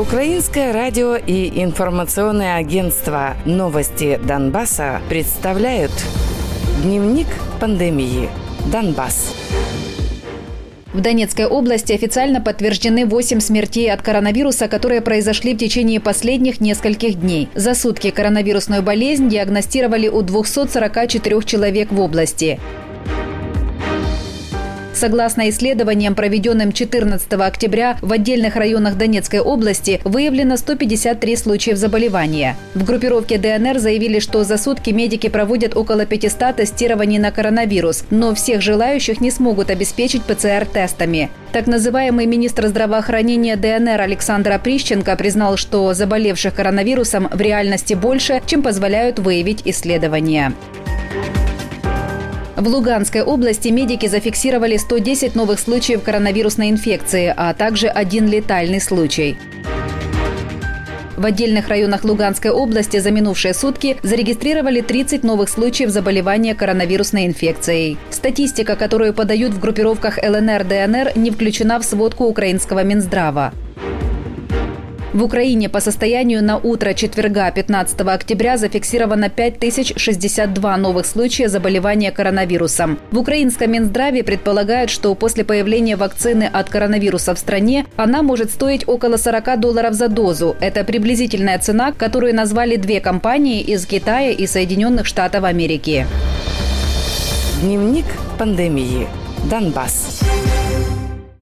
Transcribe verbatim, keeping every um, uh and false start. Украинское радио и информационное агентство «Новости Донбасса» представляют «Дневник пандемии. Донбасс». В Донецкой области официально подтверждены восемь смертей от коронавируса, которые произошли в течение последних нескольких дней. За сутки коронавирусную болезнь диагностировали у двухсот сорока четырёх человек в области. Согласно исследованиям, проведенным четырнадцатого октября, в отдельных районах Донецкой области выявлено сто пятьдесят три случаев заболевания. В группировке ДНР заявили, что за сутки медики проводят около пятисот тестирований на коронавирус, но всех желающих не смогут обеспечить ПЦР-тестами. Так называемый министр здравоохранения ДНР Александр Прищенко признал, что заболевших коронавирусом в реальности больше, чем позволяют выявить исследования. В Луганской области медики зафиксировали сто десять новых случаев коронавирусной инфекции, а также один летальный случай. В отдельных районах Луганской области за минувшие сутки зарегистрировали тридцать новых случаев заболевания коронавирусной инфекцией. Статистика, которую подают в группировках ЛНР, ДНР, не включена в сводку украинского Минздрава. В Украине по состоянию на утро четверга пятнадцатого октября зафиксировано пять тысяч шестьдесят два новых случая заболевания коронавирусом. В украинском Минздраве предполагают, что после появления вакцины от коронавируса в стране она может стоить около сорока долларов за дозу. Это приблизительная цена, которую назвали две компании из Китая и Соединенных Штатов Америки. Дневник пандемии. Донбасс.